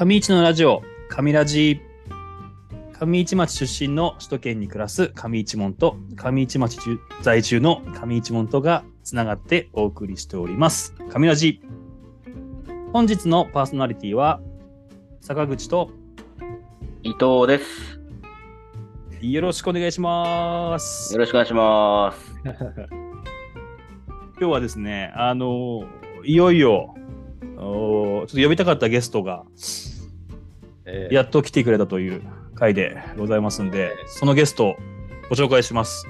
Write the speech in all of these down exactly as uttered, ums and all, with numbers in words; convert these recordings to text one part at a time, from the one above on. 上市のラジオ、上ラジ。上市町出身の首都圏に暮らす上市門と上市町在住の上市門とがつながってお送りしております。上ラジ。本日のパーソナリティは坂口と伊藤です。よろしくお願いします。よろしくお願いします。今日はですね、あのいよいよちょっと呼びたかったゲストが、えー、やっと来てくれたという回でございますので、そのゲストをご紹介します、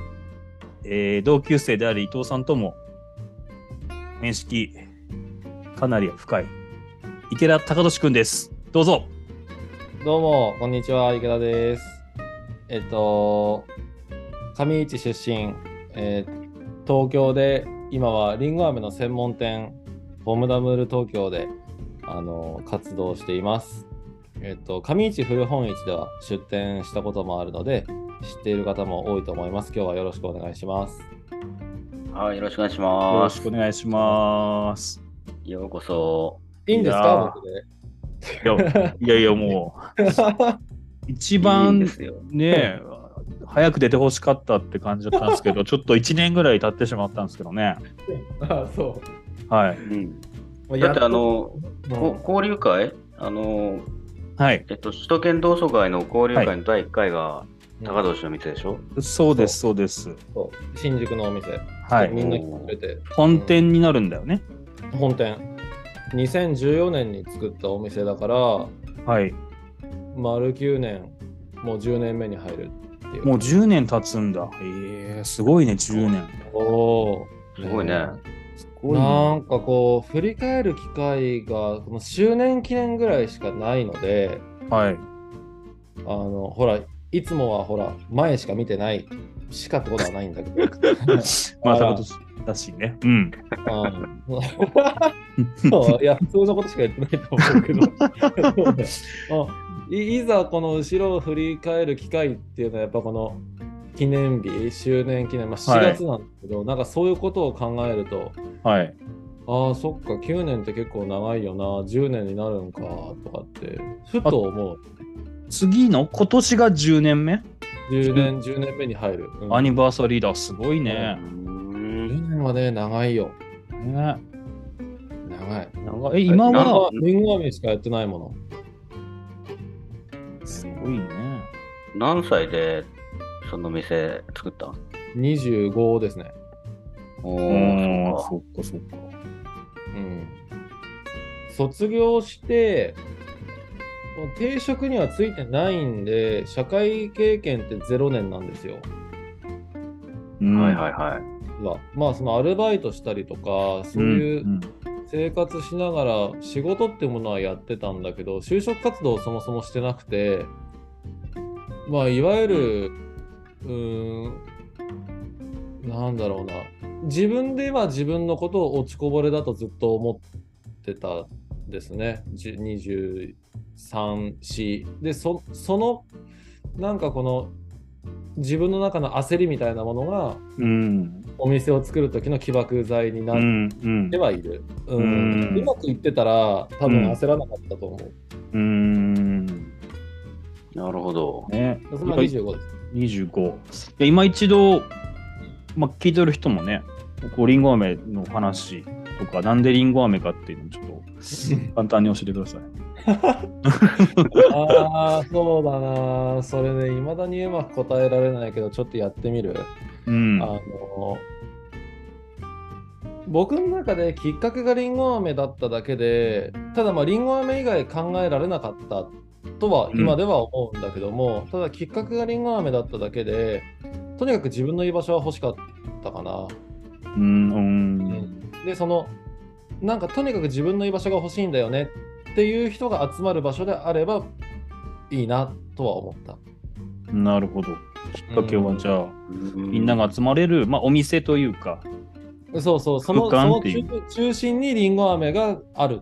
えー、同級生である伊藤さんとも面識かなり深い池田隆俊くんです。どうぞ。どうもこんにちは、池田です。えっと上市出身、えー、東京で今はリンゴ飴の専門店ボムダムール東京であの活動しています。えっと、上市古本市では出店したこともあるので知っている方も多いと思います。今日はよろしくお願いします。はい、よろしくお願いします。よろしくお願いします。ようこそ。いいんですか、僕で。いやいやもう一番いいね早く出てほしかったって感じだったんですけどちょっといちねんぐらい経ってしまったんですけどね。ああ、そう、はい、うん、だってあの、うん、交流会あのはいえっと、首都圏同窓会の交流会のだいいっかいが高年の店でしょ、はい、そうですそうです。そう新宿のお店、はい、みんな来てくれて本店になるんだよね、うん、本店にせんじゅうよねんに作ったお店だから、はい、丸きゅうねんもうじゅうねんめに入るっていう。もうじゅうねん経つんだ。ええー、すごいねじゅうねん。おーすごいね、うんなんかこう振り返る機会がこの周年記念ぐらいしかないので、はい、あのほらいつもはほら前しか見てないしかってことはないんだけどまあたことだしね、うん、そういや普通のことしか言ってないと思うけどい, いざこの後ろを振り返る機会っていうのはやっぱこの記念日、周年記念、まあ、しがつなんですけど、はい、なんかそういうことを考えると、はい、ああそっかきゅうねんって結構長いよな、じゅうねんになるんかとかってふと思う。次の今年がじゅうねんめじゅうねん、じゅうねんめに入る、うん、アニバーサリーだ。すごいね、うん、じゅうねんはね長いよ、ね、長い長い。え今はリンゴ飴しかやってないもの。すごいね。何歳でその店作った？にじゅうごですね。おお、そっかそっか。うん。卒業して定職にはついてないんで社会経験ってゼロねんなんですよ。うん、はいはいはい。まあそのアルバイトしたりとかそういう生活しながら仕事ってものはやってたんだけど就職活動をそもそもしてなくて、まあいわゆる、うんうーんなんだろうな自分では自分のことを落ちこぼれだとずっと思ってたですね。にじゅうさん、よんで そ, そのなんかこの自分の中の焦りみたいなものが、うん、お店を作る時の起爆剤になってはいる、うんうんうん、うまくいってたら多分焦らなかったと思う、うん、うんなるほど、ね、それはにじゅうごです。にじゅうご。今一度、まあ、聞いてる人もねこうリンゴ飴の話とかなんでリンゴ飴かっていうのをちょっと簡単に教えてくださいああそうだなそれね未だにうまく答えられないけどちょっとやってみる、うん、あの僕の中できっかけがリンゴ飴だっただけでただまあリンゴ飴以外考えられなかったとは今では思うんだけども、うん、ただきっかけがリンゴ飴だっただけでとにかく自分の居場所は欲しかったかな、うんうん、でそのなんかとにかく自分の居場所が欲しいんだよねっていう人が集まる場所であればいいなとは思った。なるほど。きっかけはじゃあ、うん、みんなが集まれる、まあ、お店というかそうそうその、 その中心にリンゴ飴がある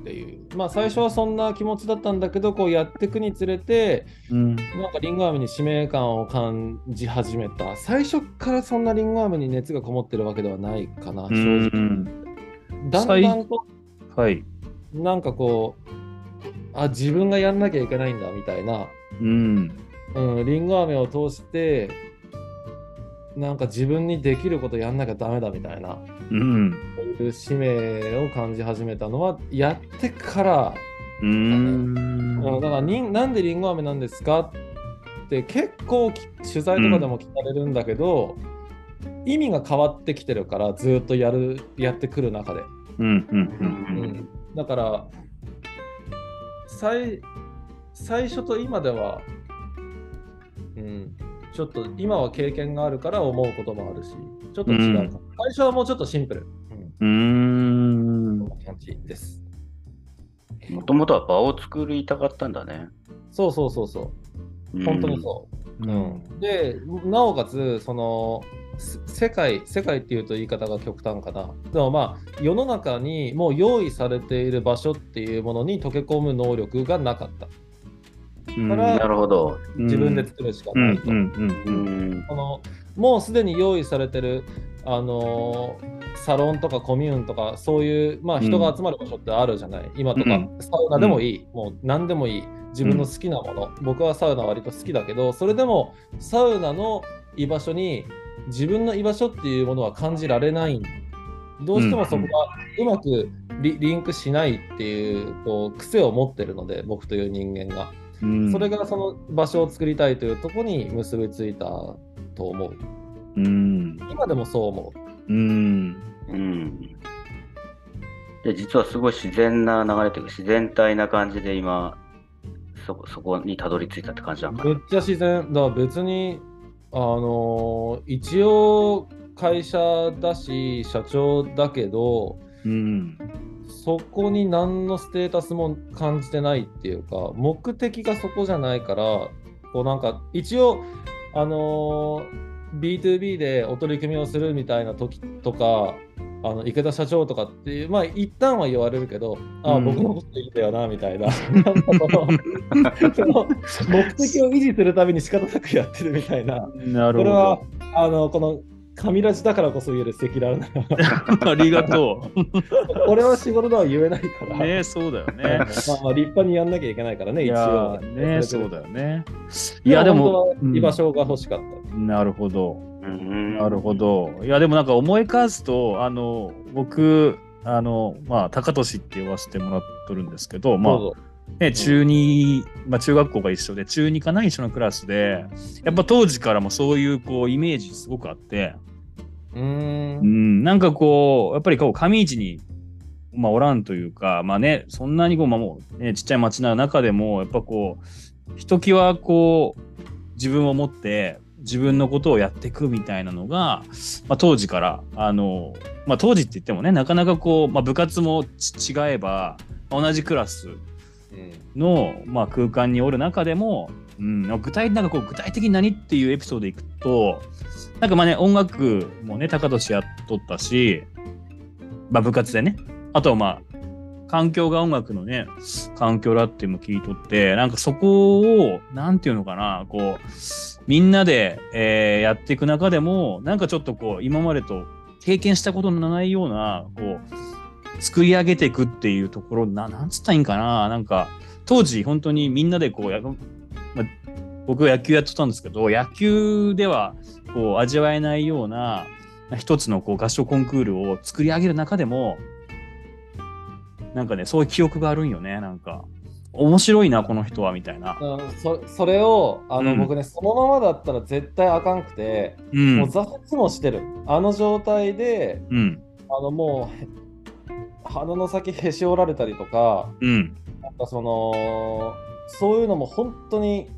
っていうまあ最初はそんな気持ちだったんだけどこうやっていくにつれて、うん、なんかリンゴ飴に使命感を感じ始めた。最初からそんなリンゴ飴に熱がこもってるわけではないかな正直、うん、だんだんと、はい、なんかこうあ、自分がやんなきゃいけないんだみたいな、うんうん、リンゴ飴を通してなんか自分にできることやんなきゃダメだみたいな、うん、いう使命を感じ始めたのはやってからだ、ね、うんだからになんでリンゴ飴なんですかって結構取材とかでも聞かれるんだけど、うん、意味が変わってきてるからずっとやるやってくる中で、うんうんうんうん、だから最最初と今では、うん、ちょっと今は経験があるから思うこともあるしちょっと違う、うん、最初はもうちょっとシンプル、うん、うーん感じです。もともとは場を作りたかったんだね。そうそうそうそう本当にそう、うんうん、でなおかつその世界世界っていうと言い方が極端かな。でもまあ世の中にもう用意されている場所っていうものに溶け込む能力がなかったから、うん、なるほど、うん、自分で作るしかないと、うんうんうん、このもうすでに用意されてるあのー、サロンとかコミューンとかそういう、まあ、人が集まる場所ってあるじゃない、うん、今とか、うん、サウナでもいい、うん、もう何でもいい自分の好きなもの、うん、僕はサウナ割と好きだけどそれでもサウナの居場所に自分の居場所っていうものは感じられない。どうしてもそこがうまく リ,、うん、リンクしないっていう、こう癖を持ってるので僕という人間が、うん、それがその場所を作りたいというところに結びついたと思う、うん、今でもそう思う、うんうん、で実はすごい自然な流れというか自然体な感じで今 そ, そこにたどり着いたって感じなのかな。めっちゃ自然だ。別にあのー、一応会社だし社長だけど、うん、そこに何のステータスも感じてないっていうか目的がそこじゃないからこうなんか一応、あのー、ビーツービー でお取り組みをするみたいな時とかあの池田社長とかっていうまあ一旦は言われるけど、うん、ああ僕のこと言ったよなみたいなその目的を維持するために仕方なくやってるみたいな。なるほど。これはあのこの神ラジだからこそ言えるセキラなありがとう俺は仕事では言えないからね。そうだよねまあまあ立派にやんなきゃいけないからね一応ね。そうだよね。いやでも居場所が欲しかった。なるほどなるほど。いやでもなんか思い返すとあの僕あのまあ高俊って呼ばせてもらっとるんですけどまあね中に、まあ、中学校が一緒で中にかな一緒のクラスでやっぱ当時からもそういうこうイメージすごくあってうーん、うん、なんかこうやっぱりこう上市にまあおらんというかまあねそんなにこうまあもう、ね、ちっちゃい町の中でもやっぱこうひときわこう自分を持って自分のことをやっていくみたいなのが、まあ、当時からあの、まあ、当時って言ってもねなかなかこう、まあ、部活も違えば同じクラスの、まあ、空間におる中でも、うん、具体なんかこう具体的に何っていうエピソードでいくとなんかまあね音楽もね高年やっとったし、まあ、部活でねあとはまあ環境が音楽のね環境だっても聞いとってなんかそこをなんていうのかなこうみんなで、えー、やっていく中でもなんかちょっとこう今までと経験したことのないようなこう作り上げていくっていうところななんつったらいいんかななんか当時本当にみんなでこうや、ま、僕は野球やってたんですけど野球ではこう味わえないような一つのこう合唱コンクールを作り上げる中でもなんかねそういう記憶があるんよね。なんか面白いなこの人はみたいな、うん、そ, それをあの、うん、僕ねそのままだったら絶対あかんくて、うん、もう挫折もしてるあの状態で、うん、あのもう鼻の先へし折られたりとか、うん、なんかそのそういうのも本当に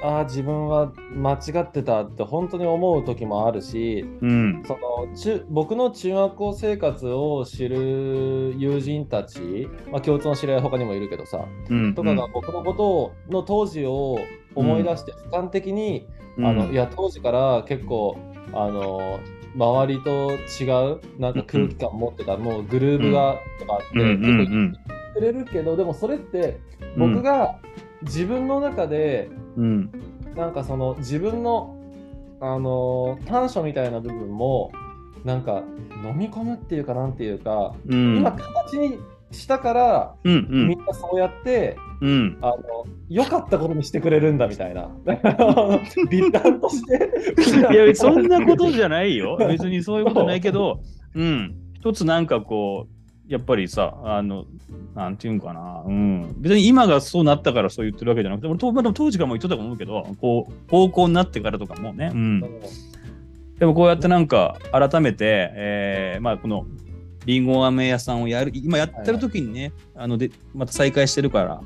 あ自分は間違ってたって本当に思う時もあるし、うん、その中僕の中学校生活を知る友人たち、まあ、共通の知り合い他にもいるけどさ、うんうん、とかが僕のことの当時を思い出して俯瞰的に、うん、あのいや当時から結構あの周りと違うなんか空気感持ってた、うん、もうグルーブがとかあって、うん、結構言ってくれるけどでもそれって僕が、うん自分の中で、うん、なんかその自分の、あのー、短所みたいな部分もなんか飲み込むっていうかなんていうか、うん、今形にしたから、うんうん、みんなそうやって、うん、あの良かったことにしてくれるんだみたいなビタンとしていやそんなことじゃないよ別にそういうことないけどうん一つなんかこうやっぱりさあのなんていうんかな、うん、別に今がそうなったからそう言ってるわけじゃなくて俺、まあ、でも当時からも言ってたと思うけどこう高校になってからとかもね、うん、でもこうやってなんか改めて、えー、まあこのリンゴ飴屋さんをやる今やってる時にね、はい、あのでまた再開してるから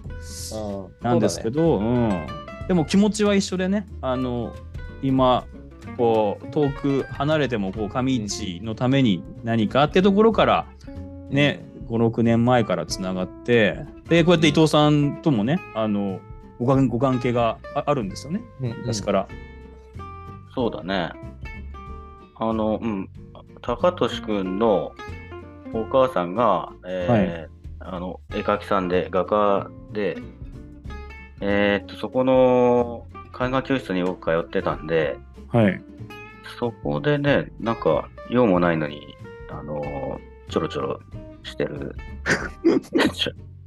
なんですけど、うんうねうん、でも気持ちは一緒でねあの今こう遠く離れてもこう上市のために何かってところからね、うん、ごろくねんまえからつながってでこうやって伊藤さんともねあの ご, ご関係があるんですよね、うんうん、昔からそうだねあのうん高俊くんのお母さんが、えーはい、あの絵描きさんで画家で、えー、っとそこの絵画教室に僕通ってたんで、はい、そこでねなんか用もないのにあのちょろちょろしてる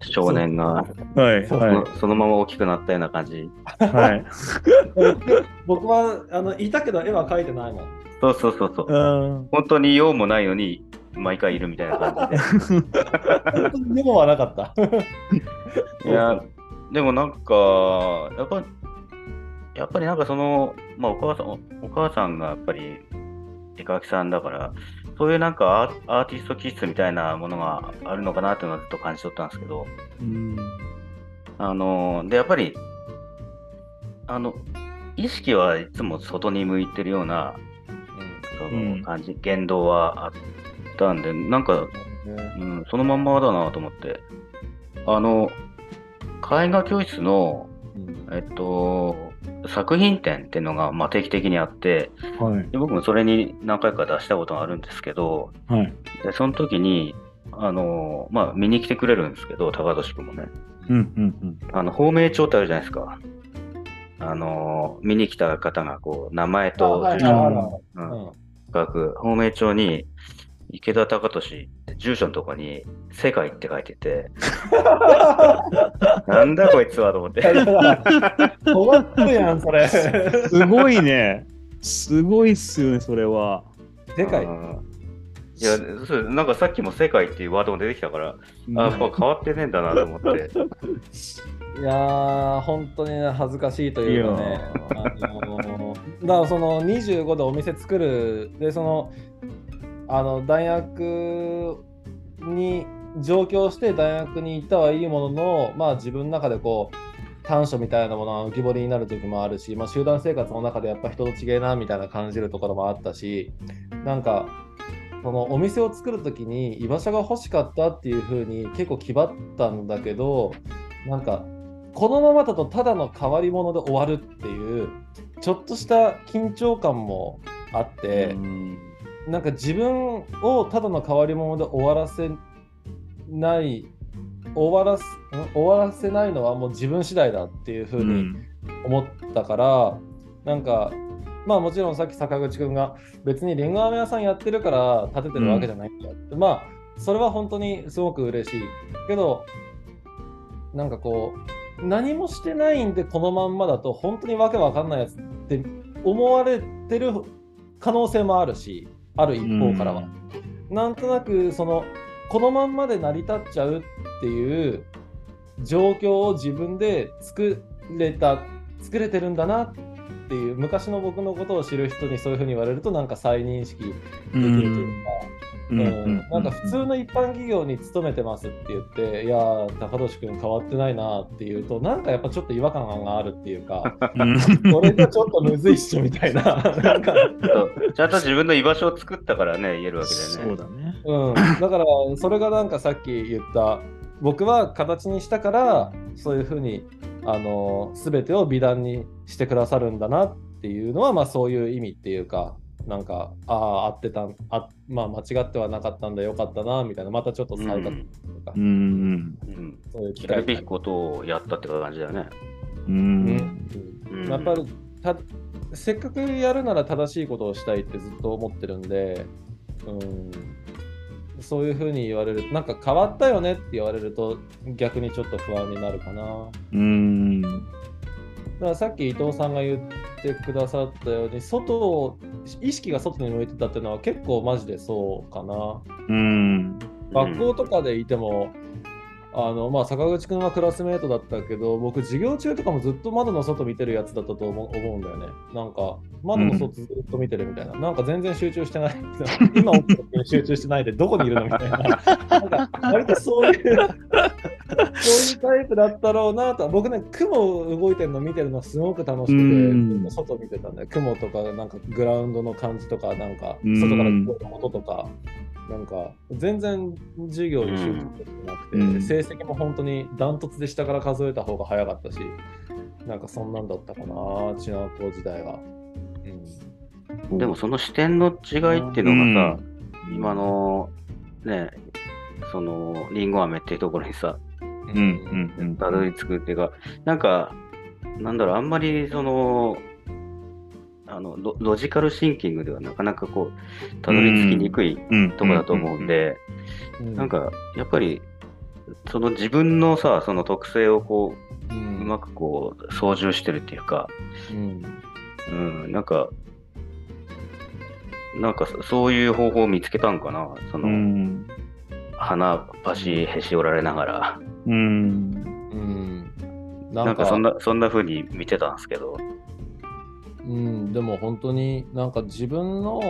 少年がそ,、はいはい、そのまま大きくなったような感じ、はい、僕はあのいたけど絵は描いてないもんそうそうそうそう本当に用もないのに毎回いるみたいな感じで本当にでもはなかったいやでもなんかやっぱやっぱりなんかその、まあ、お母さんお母さんがやっぱり絵描きさんだからそういうなんかアーティスト気質みたいなものがあるのかなっていうのはずっと感じ取ったんですけどうんあのでやっぱりあの意識はいつも外に向いてるような、うん、その感じ、うん、言動はあってたんでなんか、うん、そのまんまだなと思ってあの絵画教室の、うん、えっと作品展っていうのが、まあ、定期的にあって、はい、で僕もそれに何回か出したことがあるんですけど、はい、でその時にあの、まあ、見に来てくれるんですけど高俊君もね、うんうんうん、あの芳名帳ってあるじゃないですかあの見に来た方がこう名前と住所を書く芳名帳に池田高俊って住所のとこに世界って書いててなんだこいつはと思って怖っとやんそれすごいねすごいっすよねそれは世界いやそれなんかさっきも世界っていうワードも出てきたから、うん、あやっぱ変わってねえんだなと思っていやー本当に恥ずかしいというかねあのだからそのにじゅうごでお店作るでそのあの大学に上京して大学に行ったはいいものの、まあ、自分の中でこう短所みたいなものが浮き彫りになる時もあるし、まあ、集団生活の中でやっぱ人と違えなみたいな感じるところもあったしなんかそのお店を作る時に居場所が欲しかったっていう風に結構気張ったんだけどなんかこのままだとただの変わり者で終わるっていうちょっとした緊張感もあってうんなんか自分をただの変わり者で終わらせない終わらせ、終わらせないのはもう自分次第だっていう風に思ったから、うん、なんかまあもちろんさっき坂口くんが別にリンゴ飴屋さんやってるから立ててるわけじゃないんだって、うん、まあそれは本当にすごく嬉しいけどなんかこう何もしてないんでこのまんまだと本当にわけわかんないやつって思われてる可能性もあるしある一方からは、うん、なんとなくそのこのまんまで成り立っちゃうっていう状況を自分で作れた作れてるんだなっていう昔の僕のことを知る人にそういうふうに言われるとなんか再認識できるというか、うんうんうん、なんか普通の一般企業に勤めてますって言って、うん、いやー高俊君変わってないなっていうとなんかやっぱちょっと違和感があるっていうかそれがちょっとむずいっしょみたい な, なんかちゃんと自分の居場所を作ったからね言えるわけだよねそうだね、うん、だからそれがなんかさっき言った僕は形にしたからそういうふうにあの全てを美談にしてくださるんだなっていうのはまあそういう意味っていうかなんかああ合ってたあまあ間違ってはなかったんだよかったなみたいなまたちょっと再確認とか、うんうん、そういう機会べきことをやったって感じだよね。うんうん、やっぱりたせっかくやるなら正しいことをしたいってずっと思ってるんで、うん、そういうふうに言われると、なんか変わったよねって言われると逆にちょっと不安になるかな。うーん。だからさっき伊藤さんが言ってくださったように、外を意識が外に向いてたっていうのは結構マジでそうかな。うーん。学校とかでいても、あのまあ、坂口くんはクラスメートだったけど、僕授業中とかもずっと窓の外見てるやつだったと思うんだよね。なんか窓の外ずっと見てるみたいな、うん、なんか全然集中してない今起きた時に集中してないでどこにいるのみたいななんか割とそういうそういうタイプだったろうなと。僕ね、雲動いてるの見てるのすごく楽しくて、うん、外見てたんだよ。雲とかなんかグラウンドの感じとか、なんか外から聞こえる音とか、なんか全然授業に集中できなくて、うん、成績も本当にダントツで下から数えた方が早かったし、なんかそんなんだったかな、中学校時代は、うん、でもその視点の違いっていうのがさ、うん、今のね、そのりんご飴っていうところにさ、うんうん、たどり着くっていうか、なんかなんだろう、あんまりそのあの ロ, ロジカルシンキングではなかなかこうたどり着きにくいとこだと思うんで、なんかやっぱりその自分のさ、その特性をこう、うん、うまくこう操縦してるっていうか、うんうん、なんかなんかそういう方法を見つけたんかな、その、うん、鼻ばしへし折られながら、うんうん、なんか、なんかそんなそんな風に見てたんですけど。うん、でも本当になんか自分の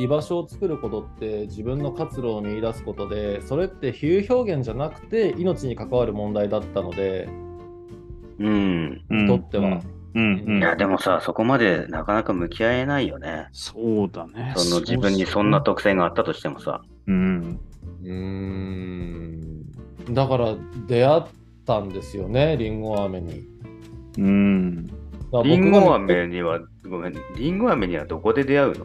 居場所を作ることって自分の活路を見出すことで、それって比喩表現じゃなくて命に関わる問題だったので、うん、とっては、うんうん、いやでもさ、そこまでなかなか向き合えないよね。そうだね。その自分にそんな特性があったとしてもさ、うん、うん、だから出会ったんですよね、りんご飴に。うん。リンゴ飴には、ごめん、リンゴ飴にはどこで出会う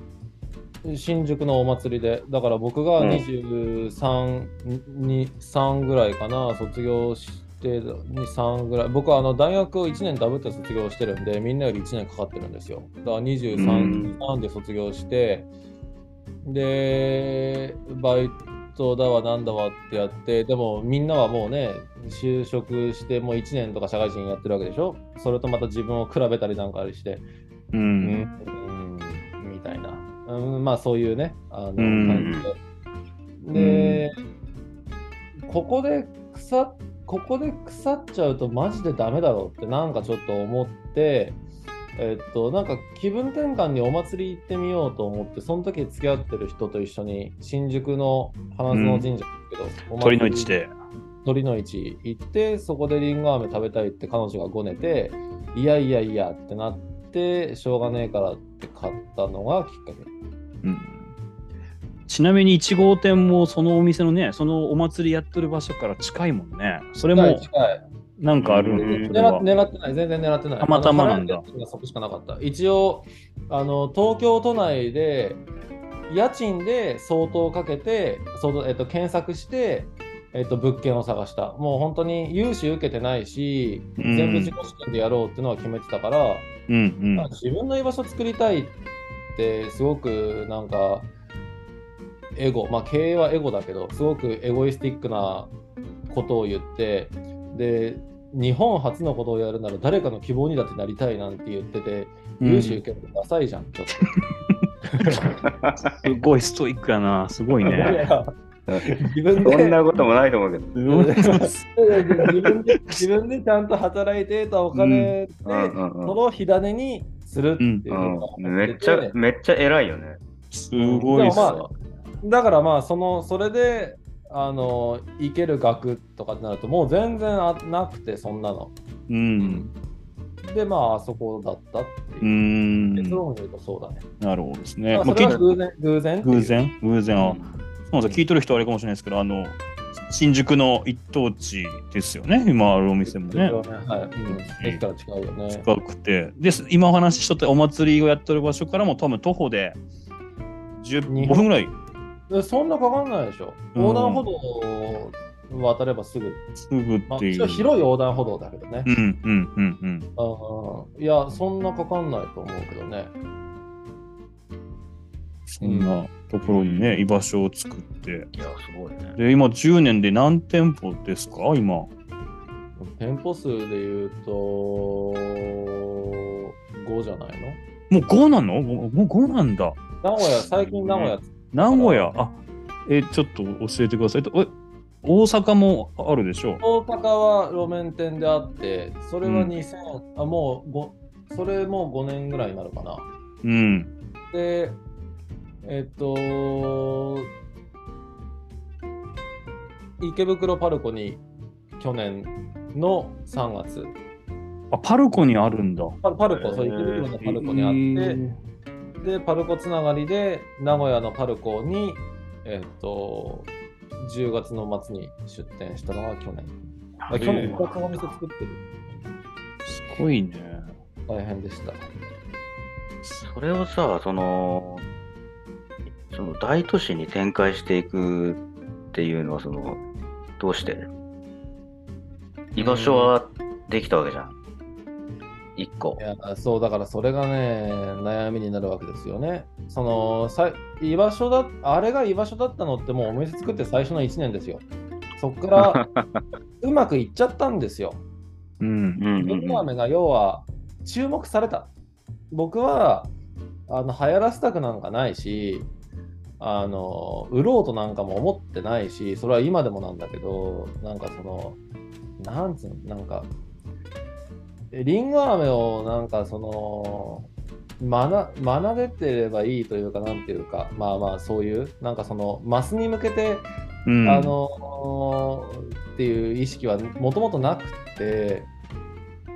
の？新宿のお祭りで。だから僕がにじゅうさん、うん、にじゅうさんぐらいかな、卒業してにじゅうさんぐらい。僕はあの大学をいちねんダブって卒業してるんで、みんなよりいちねんかかってるんですよ。だからにじゅうさんで卒業して、うん、でバイトそうだわなんだわってやって、でもみんなはもうね、就職してもういちねんとか社会人やってるわけでしょ。それとまた自分を比べたりなんかして、うんうん、みたいな、うん、まあそういうね、あの感じで、で、ここで腐っここで腐っちゃうとマジでダメだろうってなんかちょっと思って。えっと、なんか気分転換にお祭り行ってみようと思って、その時付き合ってる人と一緒に新宿の花園神社だけど、うん、鳥の市で鳥の市行って、そこでりんご飴食べたいって彼女がごねて、いやいやいやってなって、しょうがねえからって買ったのがきっかけ、うん、ちなみにいち号店もそのお店のね、そのお祭りやってる場所から近いもんね。それも近い近い、なんかある、うん、狙, 狙ってない、全然狙ってない。たまたまなんだ。そこしかなかった。一応あの東京都内で家賃で相当かけて、相当、えっと、検索して、えっと、物件を探した。もう本当に融資受けてないし、うん、全部自己資金でやろうっていうのは決めてたから、うんうん、まあ、自分の居場所作りたいってすごくなんかエゴ、まあ経営はエゴだけど、すごくエゴイスティックなことを言って。で、日本初のことをやるなら誰かの希望にだってなりたいなんて言ってて、融資受けるのダサいじゃん、ちょっとすごいストイックやな、すごいね自分でそんなこともないと思うけど自分で自分でちゃんと働いてたお金で、うんうんうん、その火種にするっていうの、うんうん、めっちゃめっちゃ偉いよね、すごいっす、まあ、だからまあそのそれであの行ける額とかになるともう全然なくて、そんなの、うん、でまああそこだったっていう、うん、結論を言うとそうだね。なるほどですね。まあ、それは偶然偶然偶然偶然、うん、そうですね、聞いてる人はあれかもしれないですけど、あの新宿の一等地ですよね、今あるお店もね。駅から近いよね。近くて、で今お話ししとったお祭りをやってる場所からも多分徒歩でじゅうごふんぐらい。そんなかかんないでしょ、うん、横断歩道を渡ればすぐすぐっていう、まあ、広い横断歩道だけどね、うんうんうんうん、あ、いやそんなかかんないと思うけどね。そんなところにね、うん、居場所を作って。いや、すごいね。で、今じゅうねんで何店舗ですか、今。店舗数でいうと、ごじゃないの？もうごなの？もうごなんだ。名古屋、最近名古屋。名古屋、あ、え、ちょっと教えてください。え、大阪もあるでしょ？大阪は路面店であって、それはにせん、うん、あ、もうご、それもごねんぐらいになるかな。うん。で、えっと、池袋パルコに去年のさんがつ。あ、パルコにあるんだ。パル、パルコ、そう、池袋のパルコにあって、で、パルコつながりで名古屋のパルコに、えっと、じゅうがつの末に出店したのが去年。去年ふたつお店作ってる。すごいね。大変でした。それをさ、その、その大都市に展開していくっていうのは、そのどうして居場所はできたわけじゃん。一個。いや、そうだからそれがね悩みになるわけですよね。そのさ居場所だあれが居場所だったのってもうお店作って最初のいちねんですよ。そっからうまくいっちゃったんですよ。うんうんうんうん。横浜が要は注目された。僕はあの流行らせたくなんかないし、あの売ろうとなんかも思ってないし、それは今でもなんだけど、なんかそのなんつうのなんかリンゴ飴をなんかその学学べてればいいというかなんていうか、まあまあそういうなんかそのマスに向けて、うん、あのっていう意識はもともとなくて。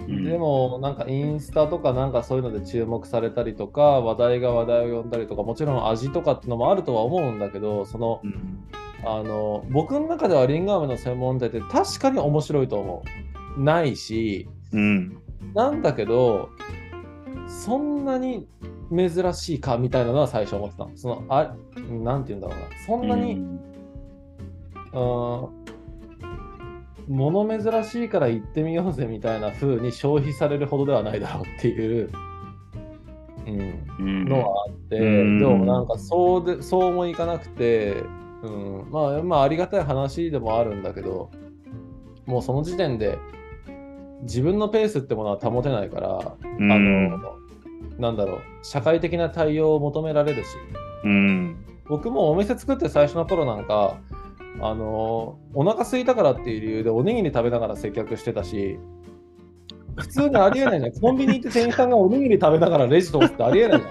でもなんかインスタとかなんかそういうので注目されたりとか話題が話題を呼んだりとか、もちろん味とかってのもあるとは思うんだけど、その、うん、あの僕の中ではりんご飴の専門店って確かに面白いと思うないし、うん、なんだけどそんなに珍しいかみたいなのは最初思ってたの。そのあなんていうんだろうな、そんなに、うん、あ物珍しいから行ってみようぜみたいな風に消費されるほどではないだろうっていう、うん、のはあって、うん、でもなんかそうでそうもいかなくて、うん、まあまあありがたい話でもあるんだけど、もうその時点で自分のペースってものは保てないから、うん、あのなんだろう社会的な対応を求められるし、うん、僕もお店作って最初の頃なんか。あのお腹空いたからっていう理由でおにぎり食べながら接客してたし、普通にありえないね。コンビニ行って店員さんがおにぎり食べながらレジ通すってありえないね。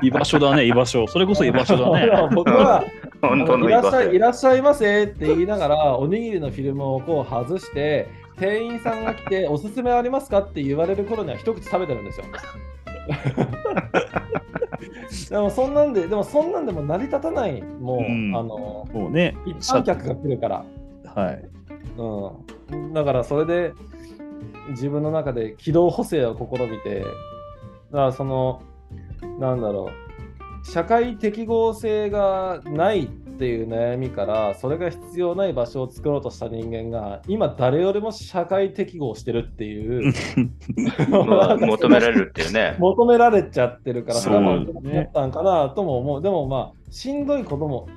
居場所だね、居場所。それこそ居場所だね。僕は本当の居場所。いらっしゃい、いらっしゃいませって言いながらおにぎりのフィルムをこう外して店員さんが来ておすすめありますかって言われる頃には一口食べてるんですよ。でもそんなんででもそんなんでも成り立たない、もう、うん、あのもうね一般客が来るから、はい、うん、だからそれで自分の中で軌道補正を試みて、だからそのなんだろう社会適合性がないっていう悩みから、それが必要ない場所を作ろうとした人間が今誰よりも社会適合してるっていう求められるっていうね、求められちゃってるから、それはまあどうだったんかなとも思う。でもまあしんどいことも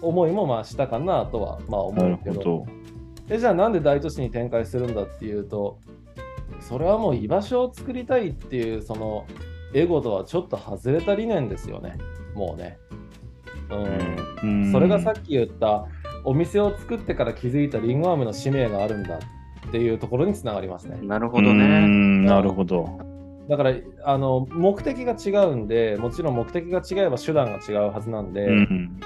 思いもまあしたかなとはまあ思うけど、えじゃあなんで大都市に展開するんだっていうと、それはもう居場所を作りたいっていうそのエゴとはちょっと外れた理念ですよね、もうね。うんうん、それがさっき言ったお店を作ってから気づいたりんご飴の使命があるんだっていうところにつながりますね。なるほどね、うん、なるほど。だからあの目的が違うんで、もちろん目的が違えば手段が違うはずなんで、うん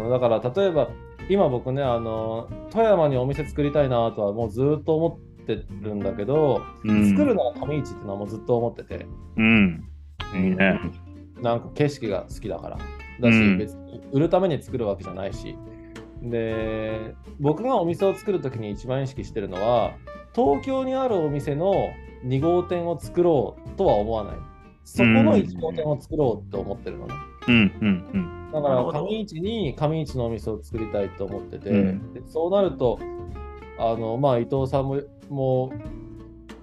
うん、だから例えば今僕ねあの富山にお店作りたいなとはもうずっと思ってるんだけど、うん、作るのは上市っていうのはもうずっと思ってて、うん、いいね。なんか景色が好きだからだし、別に売るために作るわけじゃないし、うん、で僕がお店を作るときに一番意識してるのは、東京にあるお店のに号店を作ろうとは思わない、そこのいち号店を作ろうと思ってるのね、うんうんうん、だから上市に上市のお店を作りたいと思ってて、うん、でそうなるとあの、まあ、伊藤さんも、も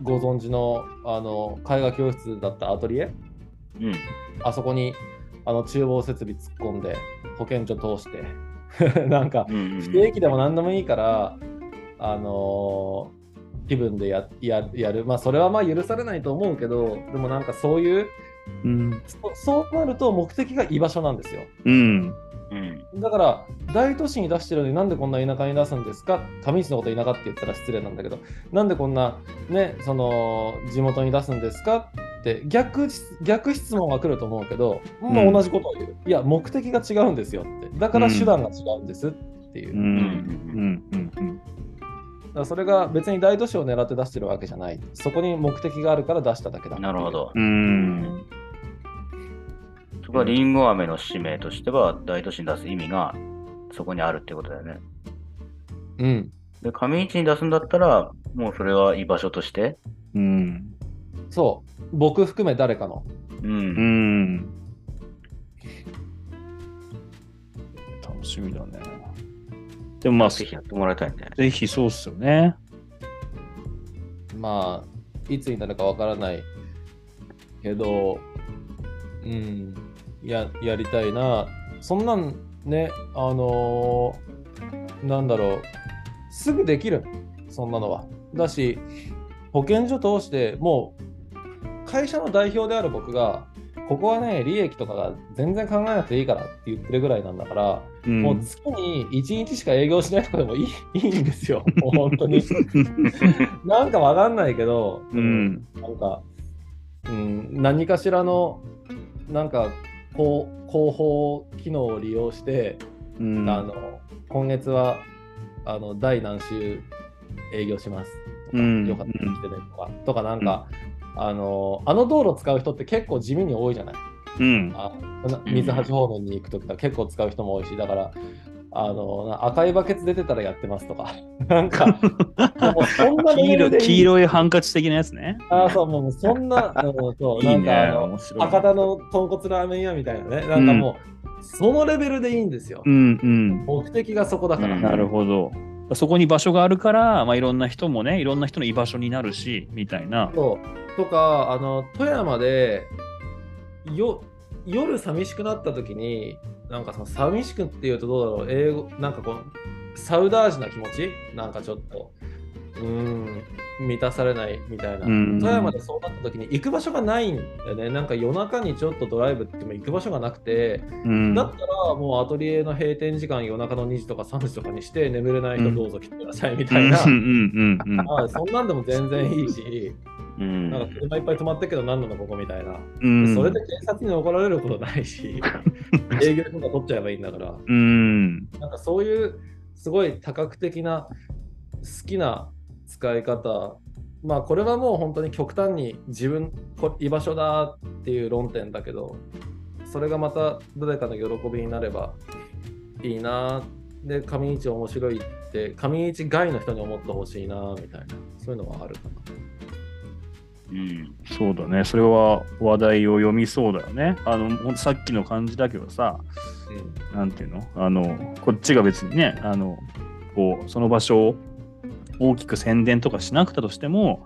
うご存知の、あの絵画教室だったアトリエ、うん、あそこにあの厨房設備突っ込んで保健所通してなんか不定期でも何でもいいから、あのー、気分で や, や, やる、まあ、それはまあ許されないと思うけど、でもなんかそういう、うん、そ, そうなると目的が居場所なんですよ、うんうん、だから大都市に出してるのになんでこんな田舎に出すんですか、上市のこと田舎って言ったら失礼なんだけど、なんでこんな、ね、その地元に出すんですかって 逆, 逆質問が来ると思うけど、うんまあ、同じことを言う、いや目的が違うんですよって、だから手段が違うんですっていう、うんうんうんうん、だからそれが別に大都市を狙って出してるわけじゃない、そこに目的があるから出しただけだ。なるほど、うんリンゴ飴の使命としては大都市に出す意味がそこにあるってことだよね。うん。で上市に出すんだったらもうそれは居場所として。うん。そう。僕含め誰かの。うん。うん。楽しみだね。でもまあぜひやってもらいたいね。ぜひそうっすよね。まあいつになるかわからないけど、うん。や, やりたいな。そんなんね、あのー、なんだろう、すぐできるそんなのは。だし保健所通してもう会社の代表である僕がここはね利益とかが全然考えなくていいからって言ってるぐらいなんだから、うん、もう月にいちにちしか営業しないとかでもい い, い, いんですよもう本当になんかわかんないけど、うん、なんか、うん、何かしらのなんか広報機能を利用して、うん、あの今月はあの第何週営業しますとか、うん、よかったら来てねとか、うん、とかなんか、うん、あのあの道路使う人って結構地味に多いじゃない、うん、あ水橋方面に行くときは結構使う人も多いし、だからあの赤いバケツ出てたらやってますとかなんかもうそんなレベルでいい。黄色いハンカチ的なやつね。ああそう、もうそんなそうなんかあの博多の豚骨ラーメン屋みたいなね、なんかもう、うん、そのレベルでいいんですよ、うんうん、目的がそこだから、うん、なるほど。そこに場所があるから、まあ、いろんな人もね、いろんな人の居場所になるしみたいな。そうとかあの富山でよ夜寂しくなった時になんかその寂しくっていうとどうだろう、英語なんかこのサウダージな気持ちなんかちょっとうーん満たされないみたいな、富山でそうなった時に行く場所がないんだよね。なんか夜中にちょっとドライブっても行く場所がなくて、うん、だったらもうアトリエの閉店時間夜中のにじとかさんじとかにして眠れない人どうぞ来てくださいみたいな、うんまあ、そんなんでも全然いいしうん、なんか車いっぱい止まったけど何なのここみたいな、うん、それで警察に怒られることないし営業とか取っちゃえばいいんだから、うん、なんかそういうすごい多角的な好きな使い方、まあこれはもう本当に極端に自分居場所だっていう論点だけど、それがまた誰かの喜びになればいいな。で上市面白いって上市外の人に思ってほしいなみたいな、そういうのはあるかな。うん、そうだね、それは話題を読みそうだよね。あのさっきの感じだけどさ、うん、なんていうの、あのこっちが別にね、あのこうその場所を大きく宣伝とかしなくたとしても、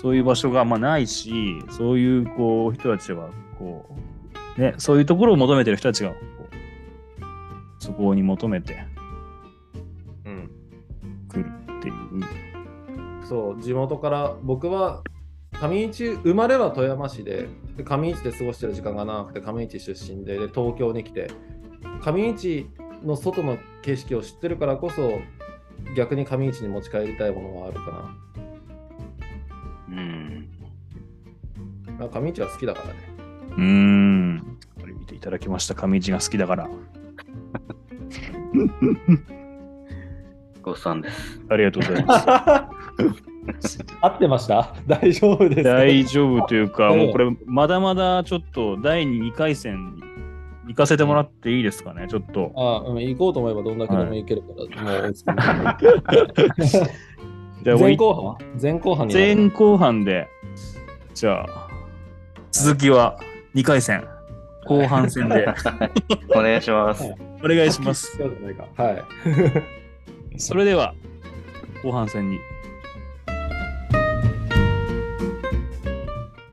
そういう場所がまあないし、そういうこう人たちはこう、ね、そういうところを求めてる人たちがこうそこに求めてくるっていう、うん、そう地元から。僕は上市生まれは富山市 で, で上市で過ごしてる時間が長くて上市出身 で, で東京に来て上市の外の景色を知ってるからこそ逆に上市に持ち帰りたいものはあるかな。うん。上市は好きだからね。うーん。これ見ていただきました。上市が好きだから。ごさんです。ありがとうございます。合ってました大丈夫ですか？大丈夫というか、もうこれまだまだちょっとだいにかい戦に行かせてもらっていいですかね、ちょっと。ああ、うん、行こうと思えばどんだけでも行けるから、はい、もうじゃあ前後半は前後半に前後半で、じゃあ続きはにかい戦後半戦でお願いします、はい、お願いします。はいそれでは後半戦に